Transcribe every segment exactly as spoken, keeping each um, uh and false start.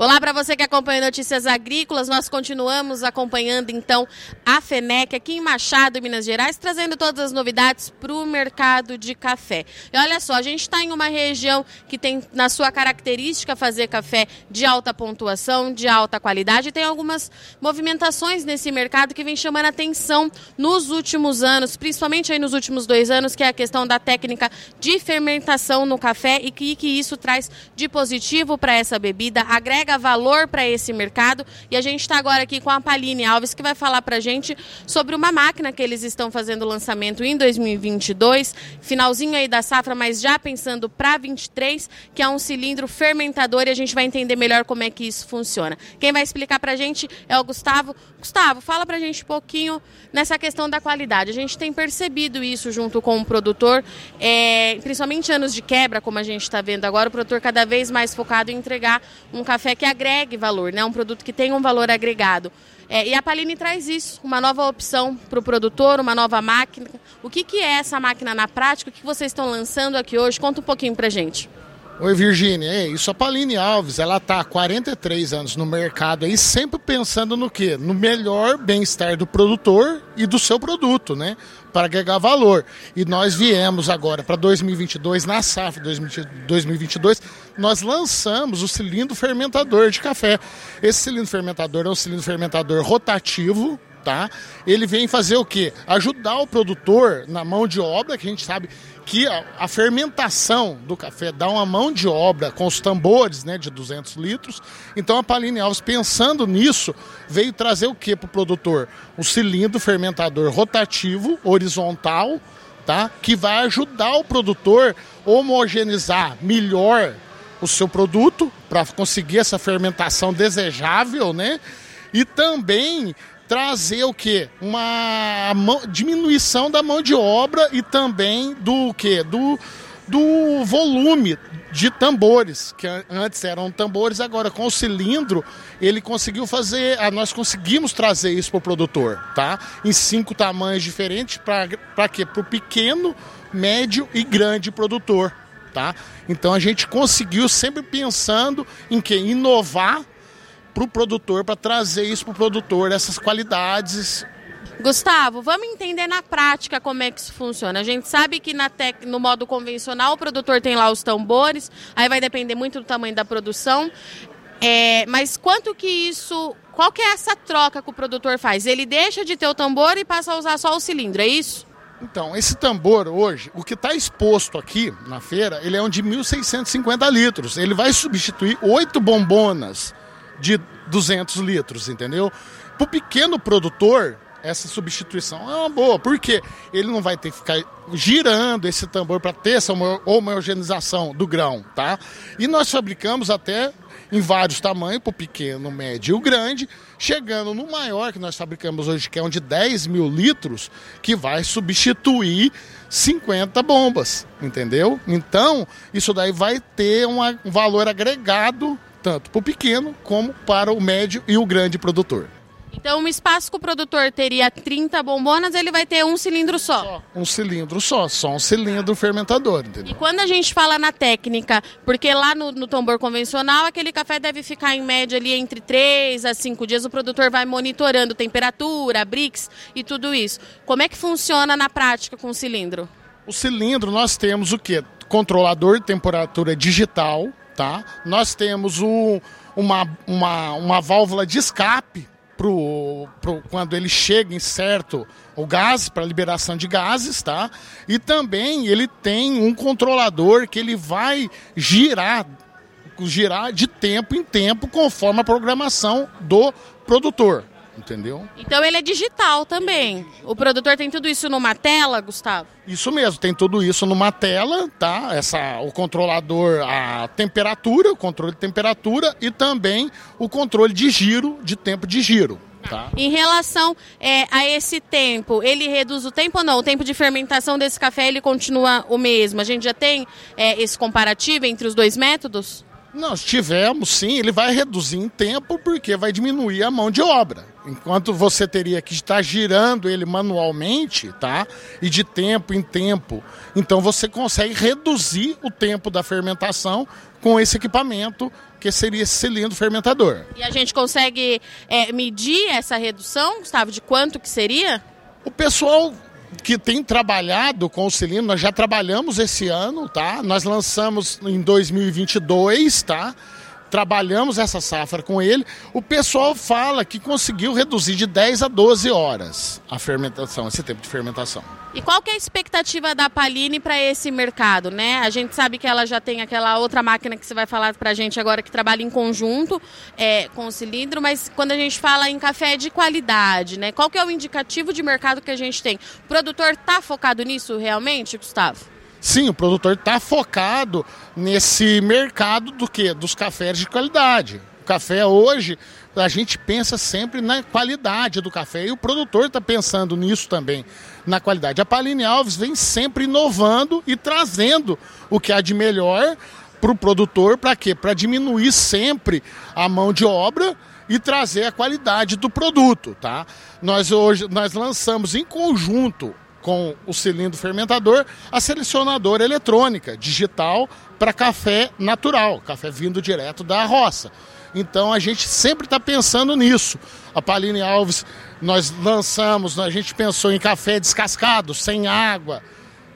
Olá para você que acompanha Notícias Agrícolas, nós continuamos acompanhando então a FENEC aqui em Machado, Minas Gerais, trazendo todas as novidades para o mercado de café. E olha só, a gente está em uma região que tem na sua característica fazer café de alta pontuação, de alta qualidade, e tem algumas movimentações nesse mercado que vem chamando atenção nos últimos anos, principalmente aí nos últimos dois anos, que é a questão da técnica de fermentação no café e que, que isso traz de positivo para essa bebida, agrega valor para esse mercado. E a gente está agora aqui com a Paline Alves, que vai falar para a gente sobre uma máquina que eles estão fazendo lançamento em dois mil e vinte e dois, finalzinho aí da safra, mas já pensando para vinte e três, que é um cilindro fermentador, e a gente vai entender melhor como é que isso funciona. Quem vai explicar para a gente é o Gustavo. Gustavo, fala para a gente um pouquinho nessa questão da qualidade. A gente tem percebido isso junto com o produtor, é, principalmente anos de quebra, como a gente está vendo agora, o produtor cada vez mais focado em entregar um café que agregue valor, né? Um produto que tem um valor agregado. É, e a Paline traz isso, uma nova opção para o produtor, uma nova máquina. O que, que é essa máquina na prática? O que vocês estão lançando aqui hoje? Conta um pouquinho para a gente. Oi, Virgínia. Isso, a Paline Alves, ela está há quarenta e três anos no mercado aí, sempre pensando no quê? No melhor bem-estar do produtor e do seu produto, né? Para agregar valor. E nós viemos agora para dois mil e vinte e dois, na safra dois mil e vinte e dois, nós lançamos o cilindro fermentador de café. Esse cilindro fermentador é um cilindro fermentador rotativo, tá? Ele vem fazer o quê? Ajudar o produtor na mão de obra, que a gente sabe que a, a fermentação do café dá uma mão de obra com os tambores, né, de duzentos litros. Então a Paline Alves, pensando nisso, veio trazer o quê para o produtor? Um cilindro fermentador rotativo, horizontal, tá? Que vai ajudar o produtor a homogeneizar melhor o seu produto para conseguir essa fermentação desejável, né? E também trazer o quê? Uma diminuição da mão de obra e também do quê? Do, do volume de tambores, que antes eram tambores, agora com o cilindro ele conseguiu fazer, nós conseguimos trazer isso para o produtor, tá? Em cinco tamanhos diferentes, para quê? Para o pequeno, médio e grande produtor, tá? Então a gente conseguiu, sempre pensando em quê? Inovar para o produtor, para trazer isso para o produtor, essas qualidades. Gustavo, vamos entender na prática como é que isso funciona. A gente sabe que na tec... no modo convencional o produtor tem lá os tambores, aí vai depender muito do tamanho da produção, é... mas quanto que isso, qual que é essa troca que o produtor faz? Ele deixa de ter o tambor e passa a usar só o cilindro, é isso? Então, esse tambor hoje, o que está exposto aqui na feira, ele é um de mil seiscentos e cinquenta litros, ele vai substituir oito bombonas de duzentos litros, entendeu? Para o pequeno produtor, essa substituição é uma boa, porque ele não vai ter que ficar girando esse tambor para ter essa homogeneização do grão, tá? E nós fabricamos até em vários tamanhos, para o pequeno, médio e grande, chegando no maior que nós fabricamos hoje, que é um de dez mil litros, que vai substituir cinquenta bombas, entendeu? Então, isso daí vai ter uma, um valor agregado tanto para o pequeno como para o médio e o grande produtor. Então, um espaço que o produtor teria trinta bombonas, ele vai ter um cilindro só. só. Um cilindro só, só um cilindro fermentador, entendeu? E quando a gente fala na técnica, porque lá no, no tambor convencional, aquele café deve ficar em média ali entre três a cinco dias, o produtor vai monitorando temperatura, brix e tudo isso. Como é que funciona na prática com o cilindro? O cilindro, nós temos o quê? Controlador de temperatura digital, tá? Nós temos um, uma, uma, uma válvula de escape pro, pro, quando ele chega em certo o gás, para liberação de gases, tá? E também ele tem um controlador que ele vai girar, girar de tempo em tempo conforme a programação do produtor, entendeu? Então ele é digital também. O produtor tem tudo isso numa tela, Gustavo? Isso mesmo, tem tudo isso numa tela, tá? Essa, o controlador, a temperatura, o controle de temperatura e também o controle de giro, de tempo de giro. Tá. Em relação é, a esse tempo, ele reduz o tempo ou não? O tempo de fermentação desse café, ele continua o mesmo? A gente já tem é, esse comparativo entre os dois métodos? Nós tivemos, sim, ele vai reduzir em tempo porque vai diminuir a mão de obra. Enquanto você teria que estar girando ele manualmente, tá? E de tempo em tempo. Então você consegue reduzir o tempo da fermentação com esse equipamento, que seria esse cilindro fermentador. E a gente consegue é, medir essa redução, Gustavo, de quanto que seria? O pessoal que tem trabalhado com o cilindro, nós já trabalhamos esse ano, tá? Nós lançamos em dois mil e vinte e dois, tá? Trabalhamos essa safra com ele. O pessoal fala que conseguiu reduzir de dez a doze horas a fermentação, esse tempo de fermentação. E qual que é a expectativa da Paline para esse mercado, né? A gente sabe que ela já tem aquela outra máquina que você vai falar para a gente agora que trabalha em conjunto é, com o cilindro, mas quando a gente fala em café de qualidade, né? Qual que é o indicativo de mercado que a gente tem? O produtor está focado nisso realmente, Gustavo? Sim, o produtor está focado nesse mercado do quê? Dos cafés de qualidade. O café hoje, a gente pensa sempre na qualidade do café e o produtor está pensando nisso também, na qualidade. A Paline Alves vem sempre inovando e trazendo o que há de melhor para o produtor, para quê? Para diminuir sempre a mão de obra e trazer a qualidade do produto, tá? Nós hoje nós lançamos em conjunto com o cilindro fermentador, a selecionadora eletrônica, digital, para café natural, café vindo direto da roça. Então a gente sempre está pensando nisso. A Paline Alves, nós lançamos, a gente pensou em café descascado, sem água,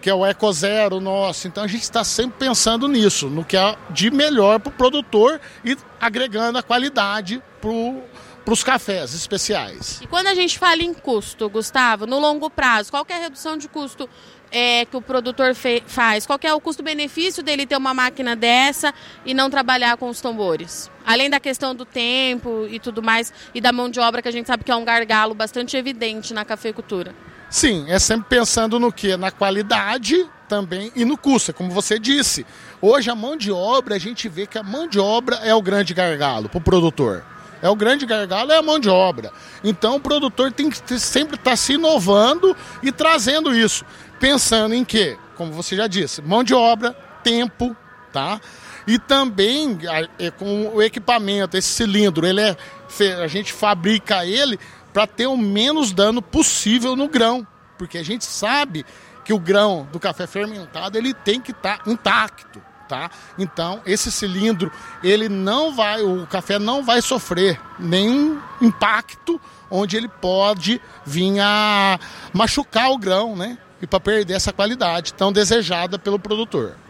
que é o Eco Zero nosso. Então a gente está sempre pensando nisso, no que é de melhor para o produtor e agregando a qualidade para o para os cafés especiais. E quando a gente fala em custo, Gustavo, no longo prazo, qual que é a redução de custo é, que o produtor fe- faz? Qual que é o custo-benefício dele ter uma máquina dessa e não trabalhar com os tambores? Além da questão do tempo e tudo mais, e da mão de obra, que a gente sabe que é um gargalo bastante evidente na cafeicultura. Sim, é sempre pensando no quê? Na qualidade também e no custo, como você disse. Hoje a mão de obra, a gente vê que a mão de obra é o grande gargalo para o produtor. É o grande gargalo, é a mão de obra. Então o produtor tem que sempre estar se inovando e trazendo isso. Pensando em quê? Como você já disse, mão de obra, tempo, tá? E também com o equipamento, esse cilindro, ele é, a gente fabrica ele para ter o menos dano possível no grão. Porque a gente sabe que o grão do café fermentado ele tem que estar intacto. Tá? Então esse cilindro ele não vai, o café não vai sofrer nenhum impacto onde ele pode vir a machucar o grão, né? E para perder essa qualidade tão desejada pelo produtor.